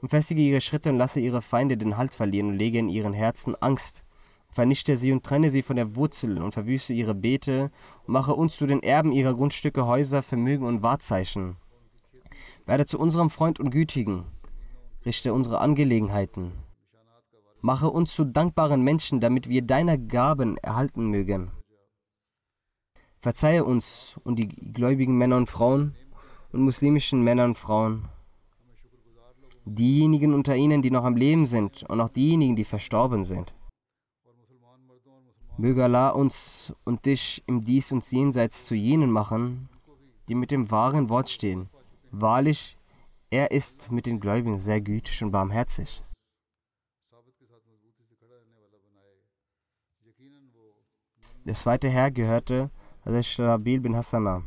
und festige ihre Schritte und lasse ihre Feinde den Halt verlieren und lege in ihren Herzen Angst. Vernichte sie und trenne sie von der Wurzel und verwüste ihre Beete und mache uns zu den Erben ihrer Grundstücke, Häuser, Vermögen und Wahrzeichen. Werde zu unserem Freund und Gütigen. Richte unsere Angelegenheiten. Mache uns zu dankbaren Menschen, damit wir deiner Gaben erhalten mögen. Verzeihe uns und die gläubigen Männer und Frauen und muslimischen Männer und Frauen, diejenigen unter ihnen, die noch am Leben sind und auch diejenigen, die verstorben sind. Möge Allah uns und dich im Dies und Jenseits zu jenen machen, die mit dem wahren Wort stehen. Wahrlich, er ist mit den Gläubigen sehr gütig und barmherzig. Der zweite Herr gehörte Shurahbil bin Hasana.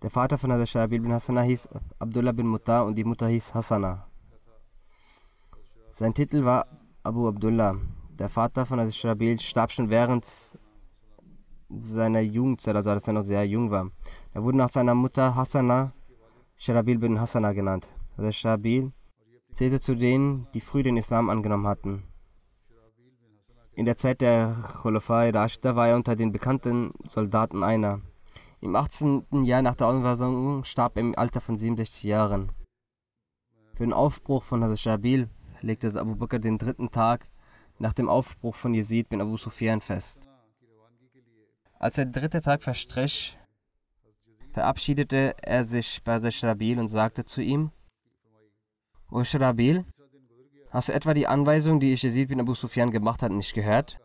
Der Vater von Hazrat Shurahbil bin Hasana hieß Abdullah bin Muta und die Mutter hieß Hasana. Sein Titel war Abu Abdullah. Der Vater von Hazrat Shurahbil starb schon während seiner Jugendzeit, also als er noch sehr jung war. Er wurde nach seiner Mutter Hasana Shurahbil bin Hasana genannt. Hazrat Shurahbil zählte zu denen, die früh den Islam angenommen hatten. In der Zeit der Khulafai Rashida war er unter den bekannten Soldaten einer. Im 18. Jahr nach der Auswanderung starb er im Alter von 67 Jahren. Für den Aufbruch von Hazrat Shurahbil legte Abu Bakr den dritten Tag nach dem Aufbruch von Yazid bin Abu Sufyan fest. Als der dritte Tag verstrich, verabschiedete er sich bei Hazrat Shurahbil und sagte zu ihm: O Shurahbil, hast du etwa die Anweisung, die ich Yazid bin Abu Sufyan gemacht hat, nicht gehört?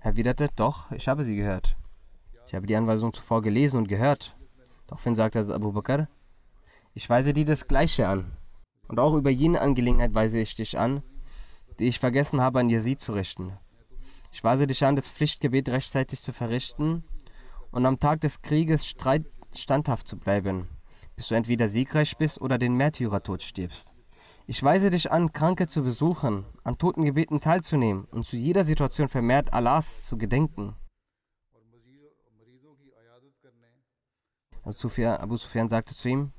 Er erwiderte: Doch, ich habe sie gehört. Ich habe die Anweisung zuvor gelesen und gehört. Daraufhin sagte Abu Bakr: Ich weise dir das Gleiche an. Und auch über jene Angelegenheit weise ich dich an, die ich vergessen habe, an Yazid zu richten. Ich weise dich an, das Pflichtgebet rechtzeitig zu verrichten und am Tag des Krieges standhaft zu bleiben, bis du entweder siegreich bist oder den Märtyrertod stirbst. Ich weise dich an, Kranke zu besuchen, an Totengebeten teilzunehmen und zu jeder Situation vermehrt Allahs zu gedenken. Abu Sufyan sagte zu ihm: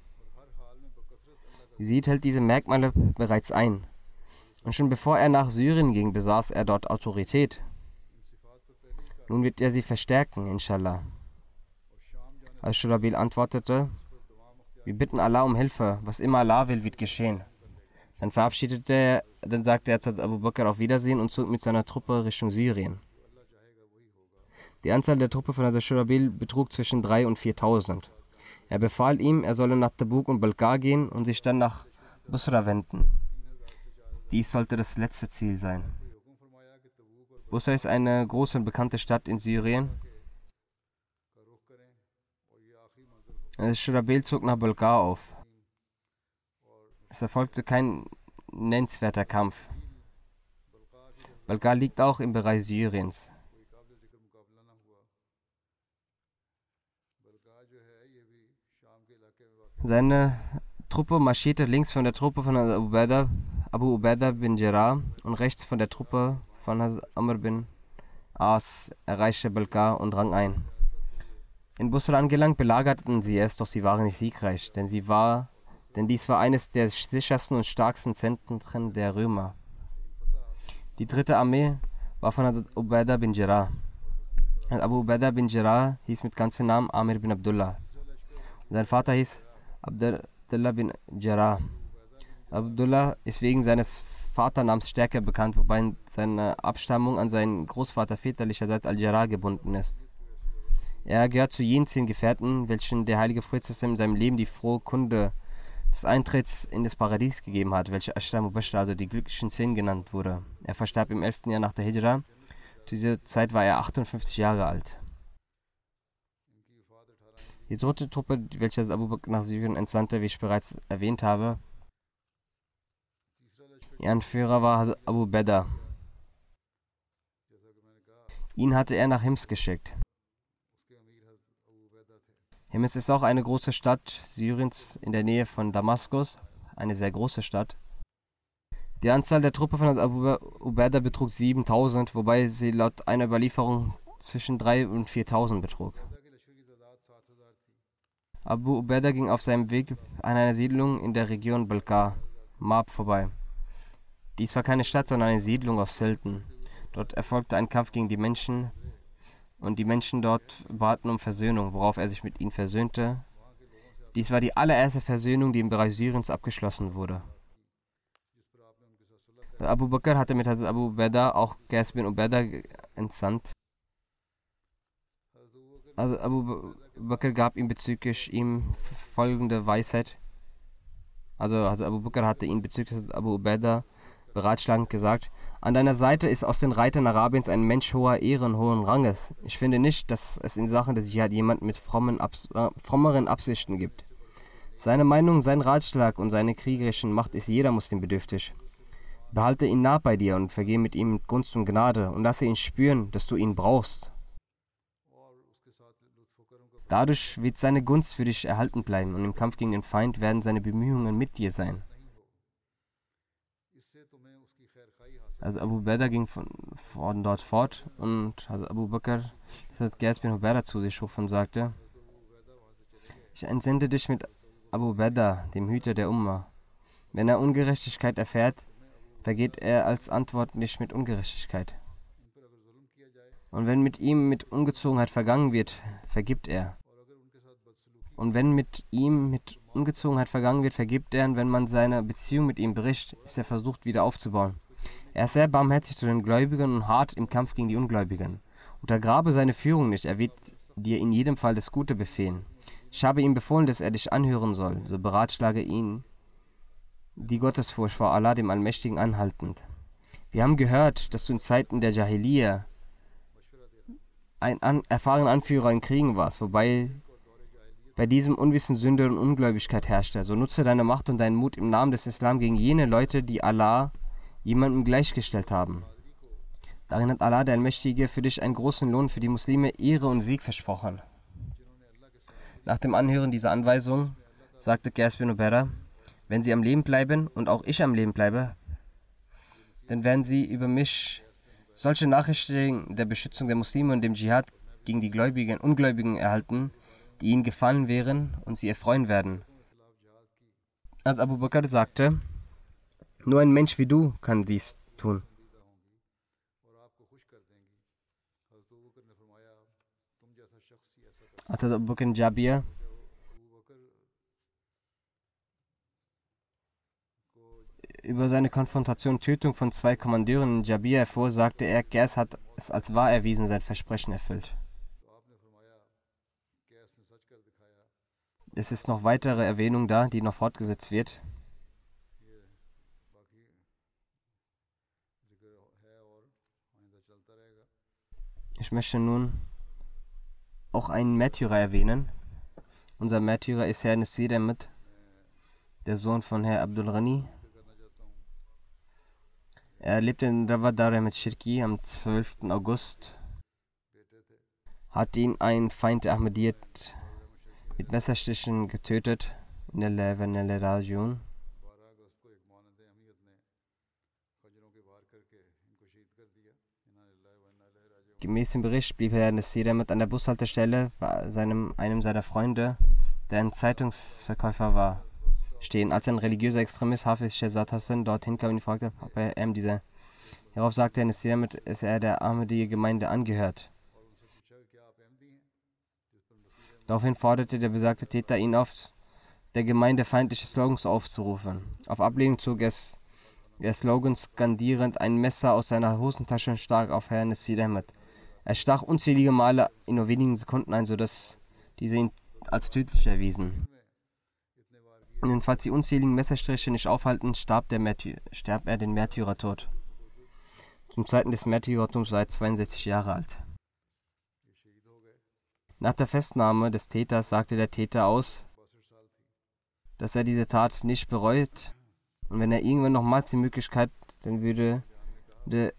Yazid hält diese Merkmale bereits ein. Und schon bevor er nach Syrien ging, besaß er dort Autorität. Nun wird er sie verstärken, inshallah. Als Shurahbil antwortete: Wir bitten Allah um Hilfe, was immer Allah will, wird geschehen. Dann sagte er zu Abu Bakr auf Wiedersehen und zog mit seiner Truppe Richtung Syrien. Die Anzahl der Truppe von Hazrat Shurahbil betrug zwischen 3.000 und 4.000. Er befahl ihm, er solle nach Tabuk und Balkar gehen und sich dann nach Busra wenden. Dies sollte das letzte Ziel sein. Busra ist eine große und bekannte Stadt in Syrien. Hazrat Shurahbil zog nach Balkar auf. Es erfolgte kein nennenswerter Kampf. Balkar liegt auch im Bereich Syriens. Seine Truppe marschierte links von der Truppe von Abu Ubaidah bin Jarrah und rechts von der Truppe von Amr bin Aas, erreichte Balkar und drang ein. In Busra angelangt, belagerten sie es, doch sie waren nicht siegreich, denn dies war eines der sichersten und stärksten Zentren der Römer. Die dritte Armee war von Abu Ubaidah bin Jarrah. Abu Ubaidah bin Jarrah hieß mit ganzem Namen Amir bin Abdullah. Und sein Vater hieß Abdullah bin Jarrah. Abdullah ist wegen seines Vaternamens stärker bekannt, wobei seine Abstammung an seinen Großvater väterlicherseits Al-Jarrah gebunden ist. Er gehört zu jenen 10 Gefährten, welchen der heilige Prophet in seinem Leben die frohe Kunde des Eintritts in das Paradies gegeben hat, welche Ashra Mubashra, also die glücklichen 10 genannt wurde. Er verstarb im 11. Jahr nach der Hijra, Zu dieser Zeit war er 58 Jahre alt. Die dritte Truppe, welche Abu Bakr nach Syrien entsandte, wie ich bereits erwähnt habe, ihr Anführer war Abu Ubaidah. Ihn hatte er nach Hims geschickt. Hims ist auch eine große Stadt Syriens in der Nähe von Damaskus, eine sehr große Stadt. Die Anzahl der Truppe von Abu Ubaidah betrug 7.000, wobei sie laut einer Überlieferung zwischen 3.000 und 4.000 betrug. Abu Ubaidah ging auf seinem Weg an einer Siedlung in der Region Balkar, Marb, vorbei. Dies war keine Stadt, sondern eine Siedlung aus Zelten. Dort erfolgte ein Kampf gegen die Menschen und die Menschen dort baten um Versöhnung, worauf er sich mit ihnen versöhnte. Dies war die allererste Versöhnung, die im Bereich Syriens abgeschlossen wurde. Abu Bakr hatte mit Hazrat Abu Ubaidah auch Gasbin Ubeda entsandt. Also Abu Bakr gab ihm bezüglich ihm folgende Weisheit. Also Abu Bakr hatte ihn bezüglich Abu Ubaidah beratschlagend gesagt: An deiner Seite ist aus den Reitern Arabiens ein Mensch hoher Ehren, hohen Ranges. Ich finde nicht, dass es in Sachen des Jihad jemanden mit frommeren Absichten gibt. Seine Meinung, sein Ratschlag und seine kriegerischen Macht ist jeder Muslim bedürftig. Behalte ihn nah bei dir und vergehe mit ihm mit Gunst und Gnade und lasse ihn spüren, dass du ihn brauchst. Dadurch wird seine Gunst für dich erhalten bleiben und im Kampf gegen den Feind werden seine Bemühungen mit dir sein. Also Abu Ubaidah ging von dort fort und also Abu Bakr, das hat Gasbin Ubeda zu sich schuf und sagte: Ich entsende dich mit Abu Ubaidah, dem Hüter der Umma. Wenn er Ungerechtigkeit erfährt, vergeht er als Antwort nicht mit Ungerechtigkeit. Und wenn mit ihm mit Ungezogenheit vergangen wird, vergibt er. Und wenn mit ihm mit Ungezogenheit vergangen wird, vergibt er. Und wenn man seine Beziehung mit ihm bricht, ist er versucht, wieder aufzubauen. Er ist sehr barmherzig zu den Gläubigen und hart im Kampf gegen die Ungläubigen. Untergrabe seine Führung nicht, er wird dir in jedem Fall das Gute befehlen. Ich habe ihm befohlen, dass er dich anhören soll, so beratschlage ihn die Gottesfurcht vor Allah, dem Allmächtigen, anhaltend. Wir haben gehört, dass du in Zeiten der Jahiliyyah ein erfahrener Anführer in Kriegen warst, wobei bei diesem Unwissen Sünde und Ungläubigkeit herrschte. So nutze deine Macht und deinen Mut im Namen des Islam gegen jene Leute, die Allah jemandem gleichgestellt haben. Darin hat Allah, der Allmächtige, für dich einen großen Lohn für die Muslime, Ehre und Sieg versprochen. Nach dem Anhören dieser Anweisung sagte Gasbin Ubeda: Wenn sie am Leben bleiben und auch ich am Leben bleibe, dann werden sie über mich solche Nachrichten der Beschützung der Muslime und dem Dschihad gegen die Ungläubigen erhalten, die ihnen gefallen wären und sie erfreuen werden. Als Abu Bakr sagte: Nur ein Mensch wie du kann dies tun. Als Abu Bakr in Jabir über seine Konfrontation und Tötung von zwei Kommandeuren in Jabir erfuhr, sagte er: Gas hat es als wahr erwiesen, sein Versprechen erfüllt. Es ist noch weitere Erwähnung da, die noch fortgesetzt wird. Ich möchte nun auch einen Märtyrer erwähnen. Unser Märtyrer ist Herr Nasir Ahmad, der Sohn von Herr Abdul Rani. Er lebte in Ravadar mit Shirki am 12. August. Hat ihn ein Feind der Ahmadiyyat mit Messerstichen getötet in der Levanel-Region. Gemäß dem Bericht blieb Herr Nasir Ahmad an der Bushaltestelle bei einem seiner Freunde, der ein Zeitungsverkäufer war, stehen, als ein religiöser Extremist Hafiz Shethasen dorthin kam und fragte, ob er diese. Hierauf sagte er, dass er der Ahmadiyya Gemeinde angehört. Daraufhin forderte der besagte Täter ihn auf, der Gemeinde feindliche Slogans aufzurufen. Auf Ablehnung zog er Slogans skandierend ein Messer aus seiner Hosentasche und stach auf Herrn Nasir Ahmad. Er stach unzählige Male in nur wenigen Sekunden ein, sodass diese ihn als tödlich erwiesen. Und falls die unzähligen Messerstriche nicht aufhalten, starb er den Märtyrer tot. Zum Zeiten des Märtyrertums war er 62 Jahre alt. Nach der Festnahme des Täters sagte der Täter aus, dass er diese Tat nicht bereut und wenn er irgendwann nochmals die Möglichkeit, dann würde er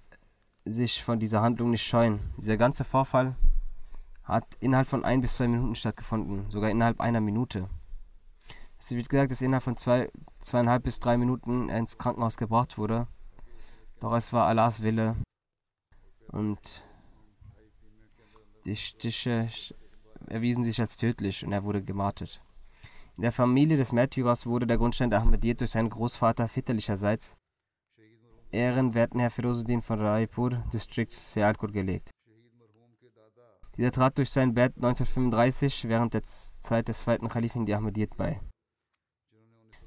sich von dieser Handlung nicht scheuen. Dieser ganze Vorfall hat innerhalb von 1 bis 2 Minuten stattgefunden, sogar innerhalb einer Minute. Es wird gesagt, dass innerhalb von 2,5 bis 3 Minuten er ins Krankenhaus gebracht wurde. Doch es war Allahs Wille und die Stiche erwiesen sich als tödlich und er wurde gemartert. In der Familie des Märtyrers wurde der Grundstein der Ahmadiyyat durch seinen Großvater väterlicherseits, ehrenwerten Herr Ferozuddin von Raipur, Distrikt Sialkot, gelegt. Dieser trat durch seinen Bett 1935 während der Zeit des zweiten Kalifen die Ahmadiyyat bei.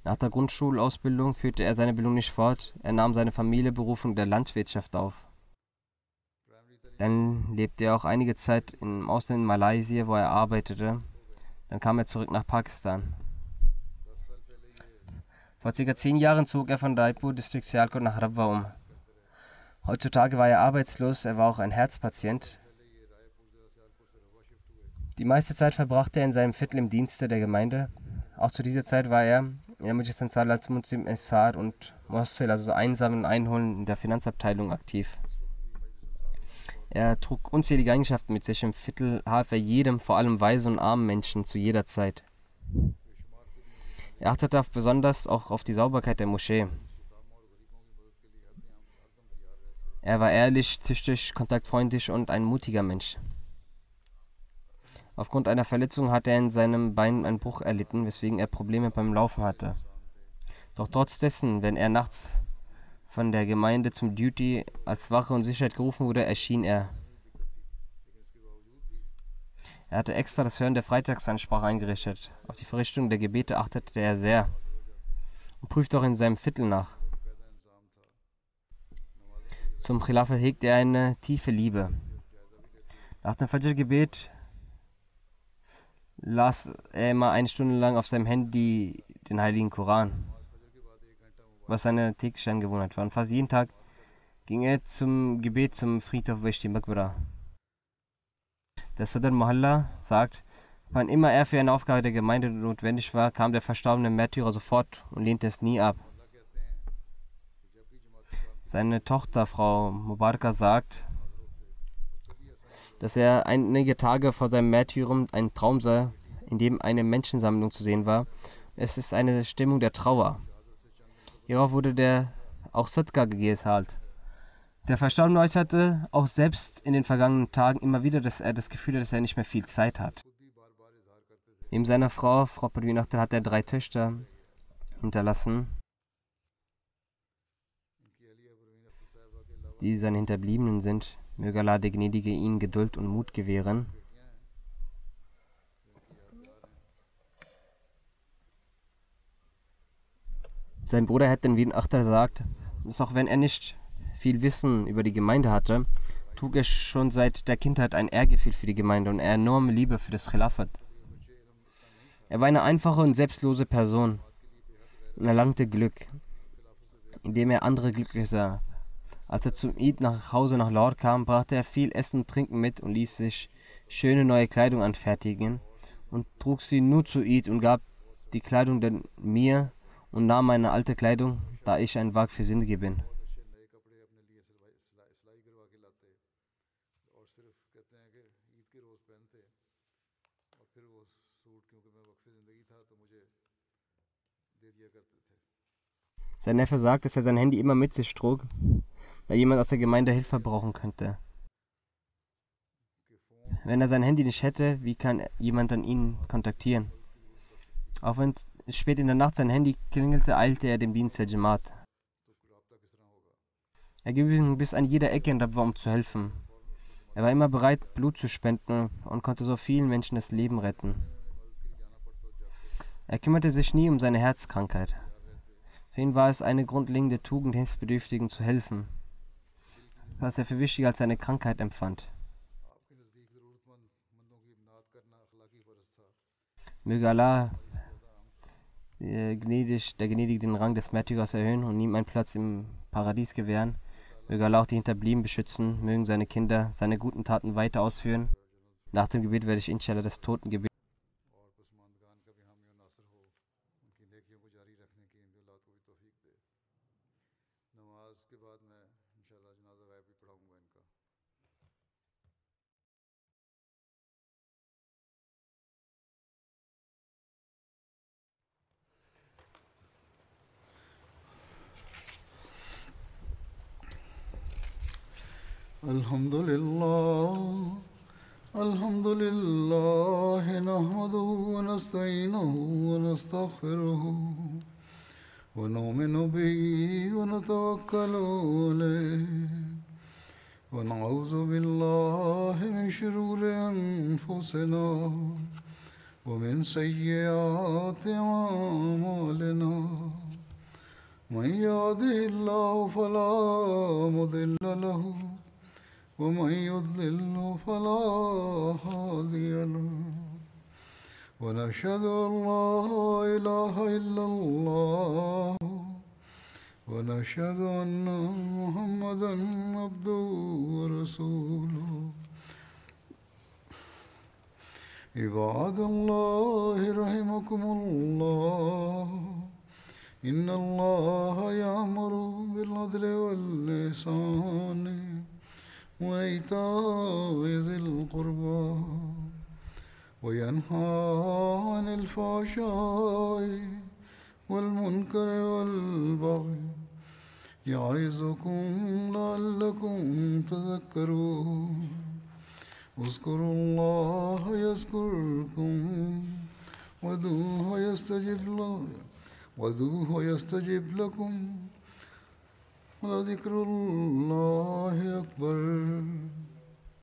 Nach der Grundschulausbildung führte er seine Bildung nicht fort, er nahm seine Familie Berufung der Landwirtschaft auf. Dann lebte er auch einige Zeit im Ausland in Malaysia, wo er arbeitete. Dann kam er zurück nach Pakistan. Vor ca. 10 Jahren zog er von Raipur, Distrikt Sialkot, nach Rabwa um. Heutzutage war er arbeitslos, er war auch ein Herzpatient. Die meiste Zeit verbrachte er in seinem Viertel im Dienste der Gemeinde. Auch zu dieser Zeit war er in der Majlis-Ansar als Munzim Esad und Mostel, also Einsammeln und Einholen in der Finanzabteilung, aktiv. Er trug unzählige Eigenschaften mit sich. Im Viertel half er jedem, vor allem weisen und armen Menschen, zu jeder Zeit. Er achtete besonders auch auf die Sauberkeit der Moschee. Er war ehrlich, tüchtig, kontaktfreundlich und ein mutiger Mensch. Aufgrund einer Verletzung hatte er in seinem Bein einen Bruch erlitten, weswegen er Probleme beim Laufen hatte. Doch trotz dessen, wenn er nachts von der Gemeinde zum Duty als Wache und Sicherheit gerufen wurde, erschien er. Er hatte extra das Hören der Freitagsansprache eingerichtet. Auf die Verrichtung der Gebete achtete er sehr und prüfte auch in seinem Viertel nach. Zum Khilafat hegte er eine tiefe Liebe. Nach dem Fajr-Gebet las er immer 1 Stunde lang auf seinem Handy den Heiligen Koran, was seine tägliche Angewohnheit war. Und fast jeden Tag ging er zum Gebet zum Friedhof Beshti Makbara. Der Sadr Mohalla sagt, wann immer er für eine Aufgabe der Gemeinde notwendig war, kam der verstorbene Märtyrer sofort und lehnte es nie ab. Seine Tochter, Frau Mubaraka, sagt, dass er einige Tage vor seinem Märtyrium einen Traum sah, in dem eine Menschensammlung zu sehen war. Es ist eine Stimmung der Trauer. Hierauf wurde der auch Sadka gegeshalt. Der Verstorbene äußerte auch selbst in den vergangenen Tagen immer wieder, dass er das Gefühl hat, dass er nicht mehr viel Zeit hat. Neben seiner Frau, Frau Parvinoachter, hat er 3 Töchter hinterlassen, die seine Hinterbliebenen sind. Möge Allah, der Gnädige, ihnen Geduld und Mut gewähren. Sein Bruder Herr Tanwir Achter sagt, dass auch wenn er nicht viel Wissen über die Gemeinde hatte, trug er schon seit der Kindheit ein Ehrgefühl für die Gemeinde und eine enorme Liebe für das Khilafat. Er war eine einfache und selbstlose Person und erlangte Glück, indem er andere glücklich sah. Als er zum Eid nach Hause nach Lahore kam, brachte er viel Essen und Trinken mit und ließ sich schöne neue Kleidung anfertigen und trug sie nur zu Eid und gab die Kleidung dann mir und nahm meine alte Kleidung, da ich ein Wag für Sündige bin. Sein Neffe sagt, dass er sein Handy immer mit sich trug, da jemand aus der Gemeinde Hilfe brauchen könnte. Wenn er sein Handy nicht hätte, wie kann jemand an ihn kontaktieren? Auch wenn spät in der Nacht sein Handy klingelte, eilte er dem Dienst der Jamaat. Er ging bis an jeder Ecke in Rabwa, um zu helfen. Er war immer bereit, Blut zu spenden und konnte so vielen Menschen das Leben retten. Er kümmerte sich nie um seine Herzkrankheit. Für ihn war es eine grundlegende Tugend, Hilfsbedürftigen zu helfen, was er für wichtiger als seine Krankheit empfand. Möge Allah, der Gnädige, den Rang des Märtyrers erhöhen und ihm einen Platz im Paradies gewähren. Möge Allah auch die Hinterbliebenen beschützen, mögen seine Kinder seine guten Taten weiter ausführen. Nach dem Gebet werde ich inshallah das Totengebet. Alhamdulillah, nahmaduhu wa nasta'inuhu wa nastaghfiruhu wa nu'minu bihi wa natawakkalu alayhi wa na'udhu billahi min shururi anfusina wa min sayyiati a'malina man yahdihillahu fala mudilla lahu ومن يضلل فلا هادي له ونشهد أن لا إله إلا الله ونشهد أن محمدا عبده ورسوله عباد الله رحمكم الله إن الله يأمر بالعدل والإحسان وإيتاء ذي القربى وينهى عن الفحشاء والمنكر والبغي يعظكم لعلكم تذكرون اذكروا الله يذكركم وادعوه يستجب لكم وَلَذِكْرُ اللَّهِ أَكْبَرُ